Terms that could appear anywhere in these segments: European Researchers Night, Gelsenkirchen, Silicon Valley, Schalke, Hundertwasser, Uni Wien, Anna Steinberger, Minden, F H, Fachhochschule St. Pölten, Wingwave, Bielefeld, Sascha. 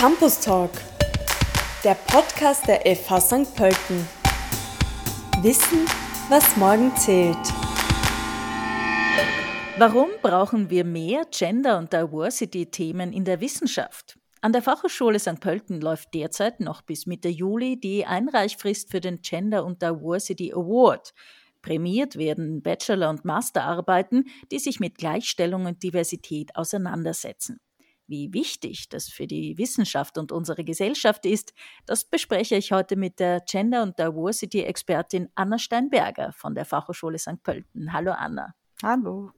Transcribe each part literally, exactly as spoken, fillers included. Campus Talk, der Podcast der F H Sankt Pölten. Wissen, was morgen zählt. Warum brauchen wir mehr Gender- und Diversity-Themen in der Wissenschaft? An der Fachhochschule Sankt Pölten läuft derzeit noch bis Mitte Juli die Einreichfrist für den Gender- und Diversity Award. Prämiert werden Bachelor- und Masterarbeiten, die sich mit Gleichstellung und Diversität auseinandersetzen. Wie wichtig das für die Wissenschaft und unsere Gesellschaft ist, das bespreche ich heute mit der Gender- und Diversity-Expertin Anna Steinberger von der Fachhochschule Sankt Pölten. Hallo Anna. Hallo.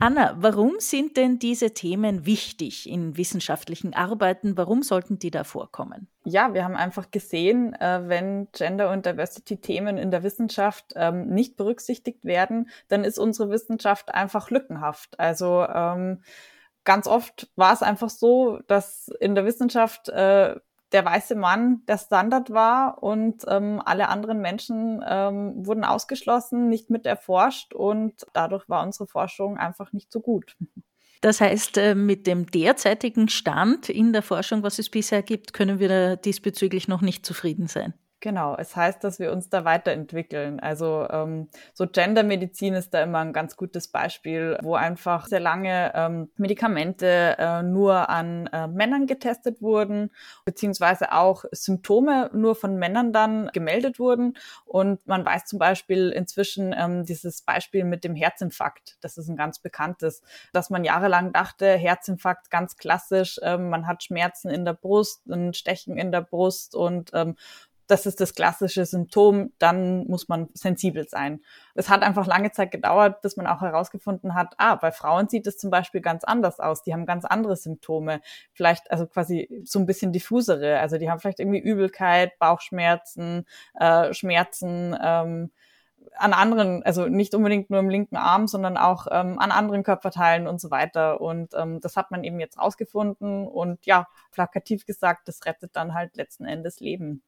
Anna, warum sind denn diese Themen wichtig in wissenschaftlichen Arbeiten? Warum sollten die da vorkommen? Ja, wir haben einfach gesehen, wenn Gender- und Diversity-Themen in der Wissenschaft nicht berücksichtigt werden, dann ist unsere Wissenschaft einfach lückenhaft. Also ganz oft war es einfach so, dass in der Wissenschaft der weiße Mann der Standard war und ähm, alle anderen Menschen ähm, wurden ausgeschlossen, nicht mit erforscht und dadurch war unsere Forschung einfach nicht so gut. Das heißt, mit dem derzeitigen Stand in der Forschung, was es bisher gibt, können wir diesbezüglich noch nicht zufrieden sein. Genau, es heißt, dass wir uns da weiterentwickeln. Also ähm, so Gendermedizin ist da immer ein ganz gutes Beispiel, wo einfach sehr lange ähm, Medikamente äh, nur an äh, Männern getestet wurden, beziehungsweise auch Symptome nur von Männern dann gemeldet wurden. Und man weiß zum Beispiel inzwischen ähm, dieses Beispiel mit dem Herzinfarkt, das ist ein ganz bekanntes, dass man jahrelang dachte, Herzinfarkt ganz klassisch, ähm, man hat Schmerzen in der Brust, ein Stechen in der Brust und ähm, das ist das klassische Symptom, dann muss man sensibel sein. Es hat einfach lange Zeit gedauert, bis man auch herausgefunden hat, ah, bei Frauen sieht es zum Beispiel ganz anders aus, die haben ganz andere Symptome, vielleicht also quasi so ein bisschen diffusere, also die haben vielleicht irgendwie Übelkeit, Bauchschmerzen, äh, Schmerzen, ähm, an anderen, also nicht unbedingt nur im linken Arm, sondern auch ähm, an anderen Körperteilen und so weiter. Und ähm, das hat man eben jetzt rausgefunden und ja, plakativ gesagt, das rettet dann halt letzten Endes Leben.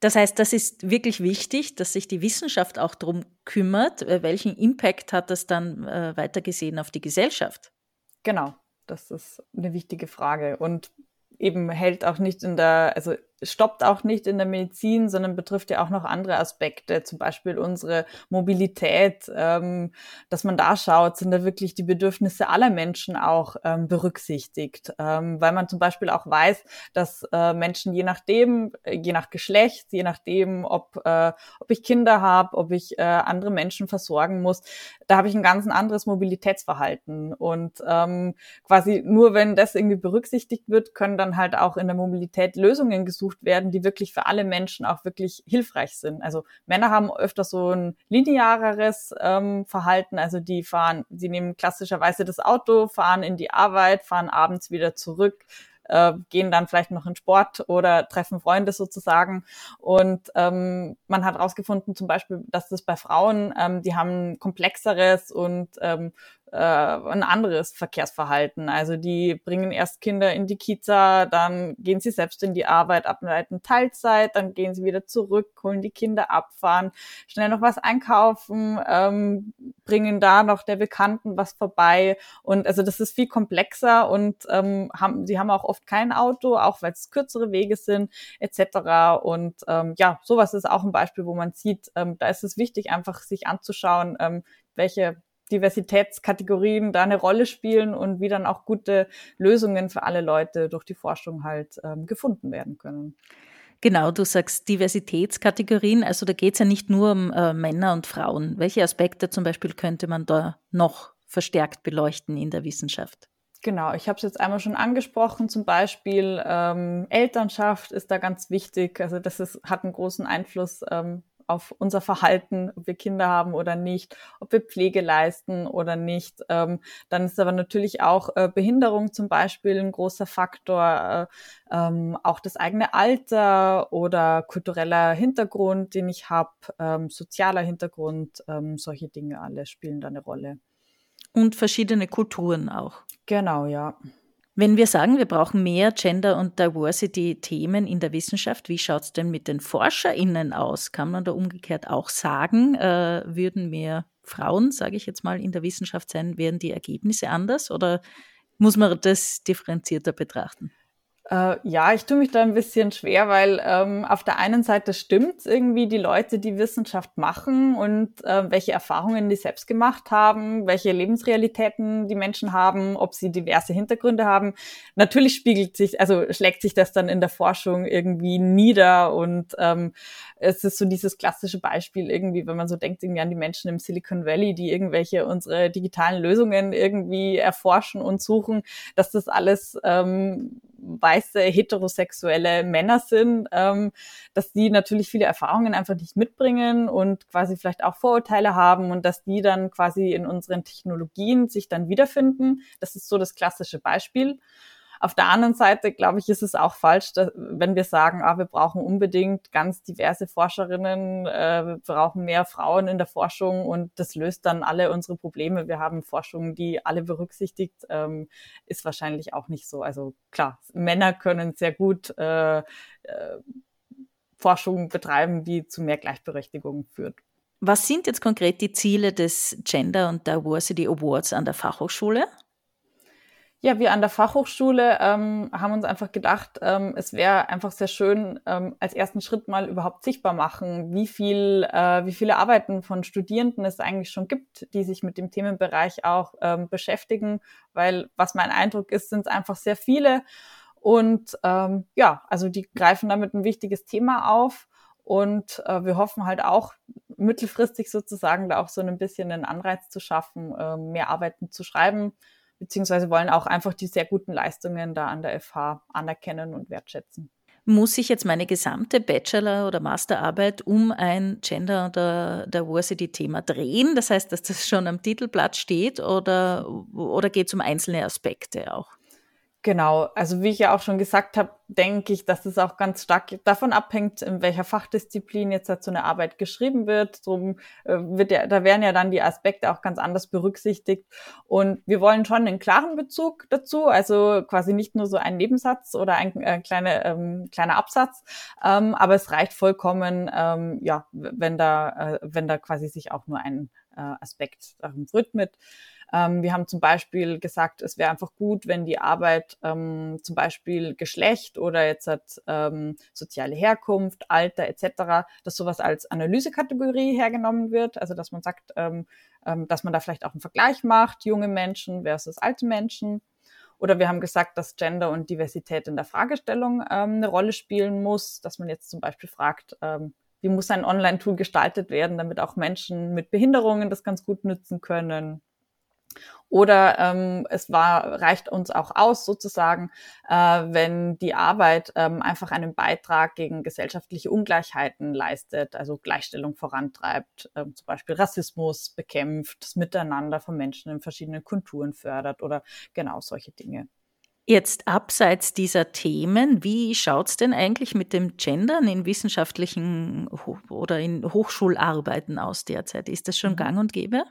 Das heißt, das ist wirklich wichtig, dass sich die Wissenschaft auch darum kümmert. Welchen Impact hat das dann äh, weitergesehen auf die Gesellschaft? Genau, das ist eine wichtige Frage und eben hält auch nicht in der, also stoppt auch nicht in der Medizin, sondern betrifft ja auch noch andere Aspekte, zum Beispiel unsere Mobilität, ähm, dass man da schaut, sind da wirklich die Bedürfnisse aller Menschen auch ähm, berücksichtigt, ähm, weil man zum Beispiel auch weiß, dass äh, Menschen je nachdem, je nach Geschlecht, je nachdem, ob äh, ob ich Kinder habe, ob ich äh, andere Menschen versorgen muss, da habe ich ein ganz anderes Mobilitätsverhalten und ähm, quasi nur wenn das irgendwie berücksichtigt wird, können dann halt auch in der Mobilität Lösungen gesucht werden, die wirklich für alle Menschen auch wirklich hilfreich sind. Also Männer haben öfter so ein lineareres ähm, Verhalten, also die fahren, sie nehmen klassischerweise das Auto, fahren in die Arbeit, fahren abends wieder zurück, äh, gehen dann vielleicht noch in Sport oder treffen Freunde sozusagen. Und ähm, man hat herausgefunden zum Beispiel, dass das bei Frauen, ähm, die haben ein komplexeres und ähm, ein anderes Verkehrsverhalten. Also die bringen erst Kinder in die Kita, dann gehen sie selbst in die Arbeit, arbeiten Teilzeit, dann gehen sie wieder zurück, holen die Kinder ab, fahren schnell noch was einkaufen, ähm, bringen da noch der Bekannten was vorbei. Und also das ist viel komplexer und ähm, haben, sie haben auch oft kein Auto, auch weil es kürzere Wege sind et cetera. Und ähm, ja, sowas ist auch ein Beispiel, wo man sieht, ähm, da ist es wichtig, einfach sich anzuschauen, ähm, welche Diversitätskategorien da eine Rolle spielen und wie dann auch gute Lösungen für alle Leute durch die Forschung halt ähm, gefunden werden können. Genau, du sagst Diversitätskategorien, also da geht es ja nicht nur um äh, Männer und Frauen. Welche Aspekte zum Beispiel könnte man da noch verstärkt beleuchten in der Wissenschaft? Genau, ich habe es jetzt einmal schon angesprochen, zum Beispiel ähm, Elternschaft ist da ganz wichtig, also das ist, hat einen großen Einfluss ähm, auf unser Verhalten, ob wir Kinder haben oder nicht, ob wir Pflege leisten oder nicht. Ähm, dann ist aber natürlich auch äh, Behinderung zum Beispiel ein großer Faktor, äh, ähm, auch das eigene Alter oder kultureller Hintergrund, den ich habe, ähm, sozialer Hintergrund, ähm, solche Dinge alle spielen da eine Rolle. Und verschiedene Kulturen auch. Genau, ja. Wenn wir sagen, wir brauchen mehr Gender- und Diversity-Themen in der Wissenschaft, wie schaut es denn mit den ForscherInnen aus? Kann man da umgekehrt auch sagen, äh, würden mehr Frauen, sage ich jetzt mal, in der Wissenschaft sein, wären die Ergebnisse anders? Oder muss man das differenzierter betrachten? Äh, ja, ich tue mich da ein bisschen schwer, weil ähm, auf der einen Seite stimmt es irgendwie, die Leute, die Wissenschaft machen und äh, welche Erfahrungen die selbst gemacht haben, welche Lebensrealitäten die Menschen haben, ob sie diverse Hintergründe haben. Natürlich spiegelt sich, also schlägt sich das dann in der Forschung irgendwie nieder und ähm, es ist so dieses klassische Beispiel irgendwie, wenn man so denkt irgendwie an die Menschen im Silicon Valley, die irgendwelche unsere digitalen Lösungen irgendwie erforschen und suchen, dass das alles ähm, weiße, heterosexuelle Männer sind, ähm, dass die natürlich viele Erfahrungen einfach nicht mitbringen und quasi vielleicht auch Vorurteile haben und dass die dann quasi in unseren Technologien sich dann wiederfinden. Das ist so das klassische Beispiel. Auf der anderen Seite, glaube ich, ist es auch falsch, dass, wenn wir sagen, ah, wir brauchen unbedingt ganz diverse Forscherinnen, äh, wir brauchen mehr Frauen in der Forschung und das löst dann alle unsere Probleme. Wir haben Forschung, die alle berücksichtigt, ähm, ist wahrscheinlich auch nicht so. Also klar, Männer können sehr gut äh, äh, Forschung betreiben, die zu mehr Gleichberechtigung führt. Was sind jetzt konkret die Ziele des Gender und Diversity Awards an der Fachhochschule? Ja, wir an der Fachhochschule ähm, haben uns einfach gedacht, ähm, es wäre einfach sehr schön, ähm, als ersten Schritt mal überhaupt sichtbar machen, wie viel, äh, wie viele Arbeiten von Studierenden es eigentlich schon gibt, die sich mit dem Themenbereich auch ähm, beschäftigen, weil was mein Eindruck ist, sind es einfach sehr viele und ähm, ja, also die greifen damit ein wichtiges Thema auf und äh, wir hoffen halt auch, mittelfristig sozusagen da auch so ein bisschen einen Anreiz zu schaffen, äh, mehr Arbeiten zu schreiben, beziehungsweise wollen auch einfach die sehr guten Leistungen da an der F H anerkennen und wertschätzen. Muss ich jetzt meine gesamte Bachelor- oder Masterarbeit um ein Gender- oder Diversity-Thema drehen? Das heißt, dass das schon am Titelblatt steht oder, oder geht es um einzelne Aspekte auch? Genau, also wie ich ja auch schon gesagt habe, denke ich, dass es auch ganz stark davon abhängt, in welcher Fachdisziplin jetzt halt so eine Arbeit geschrieben wird. Drum wird ja, da werden ja dann die Aspekte auch ganz anders berücksichtigt. Und wir wollen schon einen klaren Bezug dazu, also quasi nicht nur so ein Nebensatz oder ein äh, kleine, ähm, kleiner Absatz, ähm, aber es reicht vollkommen, ähm, ja, wenn da, äh, wenn da quasi sich auch nur ein äh, Aspekt darum widmet. Ähm, wir haben zum Beispiel gesagt, es wäre einfach gut, wenn die Arbeit ähm, zum Beispiel Geschlecht oder jetzt hat, ähm, soziale Herkunft, Alter et cetera, dass sowas als Analysekategorie hergenommen wird, also dass man sagt, ähm, ähm, dass man da vielleicht auch einen Vergleich macht, junge Menschen versus alte Menschen. Oder wir haben gesagt, dass Gender und Diversität in der Fragestellung ähm, eine Rolle spielen muss, dass man jetzt zum Beispiel fragt, ähm, wie muss ein Online-Tool gestaltet werden, damit auch Menschen mit Behinderungen das ganz gut nutzen können. Oder ähm, es war, reicht uns auch aus, sozusagen, äh, wenn die Arbeit ähm, einfach einen Beitrag gegen gesellschaftliche Ungleichheiten leistet, also Gleichstellung vorantreibt, ähm, zum Beispiel Rassismus bekämpft, das Miteinander von Menschen in verschiedenen Kulturen fördert oder genau solche Dinge. Jetzt abseits dieser Themen, wie schaut's denn eigentlich mit dem Gendern in wissenschaftlichen Ho- oder in Hochschularbeiten aus derzeit? Ist das schon gang und gäbe?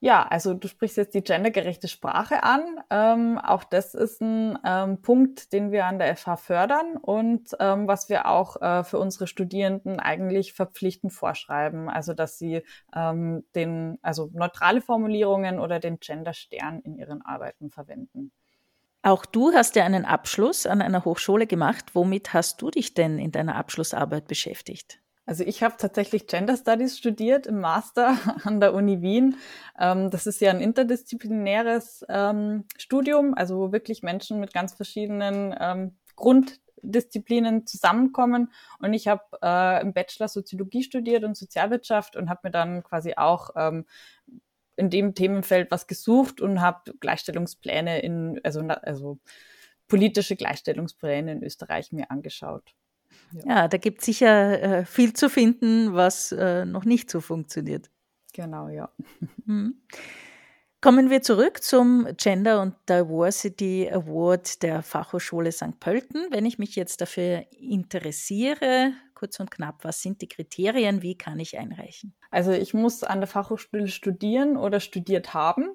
Ja, also du sprichst jetzt die gendergerechte Sprache an. Ähm, auch das ist ein ähm, Punkt, den wir an der F H fördern und ähm, was wir auch äh, für unsere Studierenden eigentlich verpflichtend vorschreiben. Also dass sie ähm, den, also neutrale Formulierungen oder den Genderstern in ihren Arbeiten verwenden. Auch du hast ja einen Abschluss an einer Hochschule gemacht. Womit hast du dich denn in deiner Abschlussarbeit beschäftigt? Also ich habe tatsächlich Gender Studies studiert im Master an der Uni Wien. Das ist ja ein interdisziplinäres Studium, also wo wirklich Menschen mit ganz verschiedenen Grunddisziplinen zusammenkommen. Und ich habe im Bachelor Soziologie studiert und Sozialwirtschaft und habe mir dann quasi auch in dem Themenfeld was gesucht und habe Gleichstellungspläne in, also, also politische Gleichstellungspläne in Österreich mir angeschaut. Ja, ja, da gibt es sicher äh, viel zu finden, was äh, noch nicht so funktioniert. Genau, ja. Hm. Kommen wir zurück zum Gender und Diversity Award der Fachhochschule Sankt Pölten. Wenn ich mich jetzt dafür interessiere, kurz und knapp, was sind die Kriterien, wie kann ich einreichen? Also ich muss an der Fachhochschule studieren oder studiert haben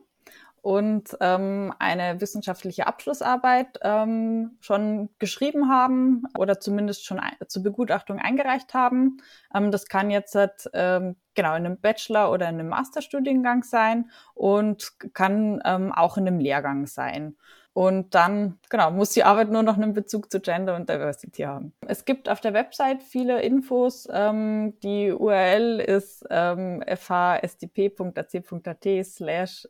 und ähm, eine wissenschaftliche Abschlussarbeit ähm, schon geschrieben haben oder zumindest schon ein, zur Begutachtung eingereicht haben. Ähm, das kann jetzt ähm, genau in einem Bachelor- oder in einem Masterstudiengang sein und kann ähm, auch in einem Lehrgang sein. Und dann, genau, muss die Arbeit nur noch einen Bezug zu Gender und Diversity haben. Es gibt auf der Website viele Infos. Ähm, die U R L ist ähm, fhsdp.ac.at slash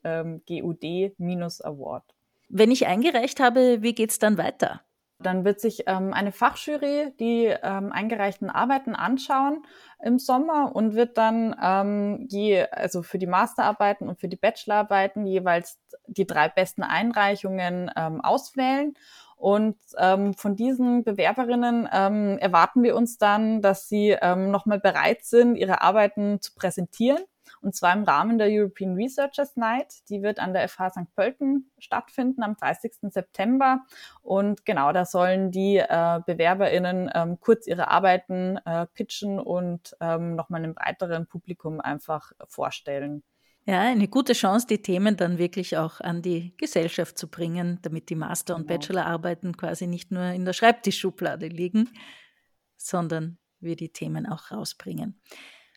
gud-award. Wenn ich eingereicht habe, wie geht's dann weiter? Dann wird sich ähm, eine Fachjury die ähm, eingereichten Arbeiten anschauen im Sommer und wird dann ähm, je, also für die Masterarbeiten und für die Bachelorarbeiten jeweils die drei besten Einreichungen ähm, auswählen. Und ähm, von diesen Bewerberinnen ähm, erwarten wir uns dann, dass sie ähm, nochmal bereit sind, ihre Arbeiten zu präsentieren. Und zwar im Rahmen der European Researchers Night. Die wird an der F H Sankt Pölten stattfinden am dreißigsten September. Und genau, da sollen die äh, BewerberInnen ähm, kurz ihre Arbeiten äh, pitchen und ähm, nochmal einem breiteren Publikum einfach vorstellen. Ja, eine gute Chance, die Themen dann wirklich auch an die Gesellschaft zu bringen, damit die Master- und genau. Bachelorarbeiten quasi nicht nur in der Schreibtischschublade liegen, sondern wir die Themen auch rausbringen.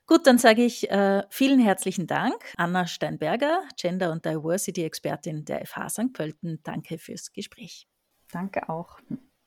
Gut, dann sage ich äh, vielen herzlichen Dank. Anna Steinberger, Gender- und Diversity-Expertin der F H Sankt Pölten, danke fürs Gespräch. Danke auch.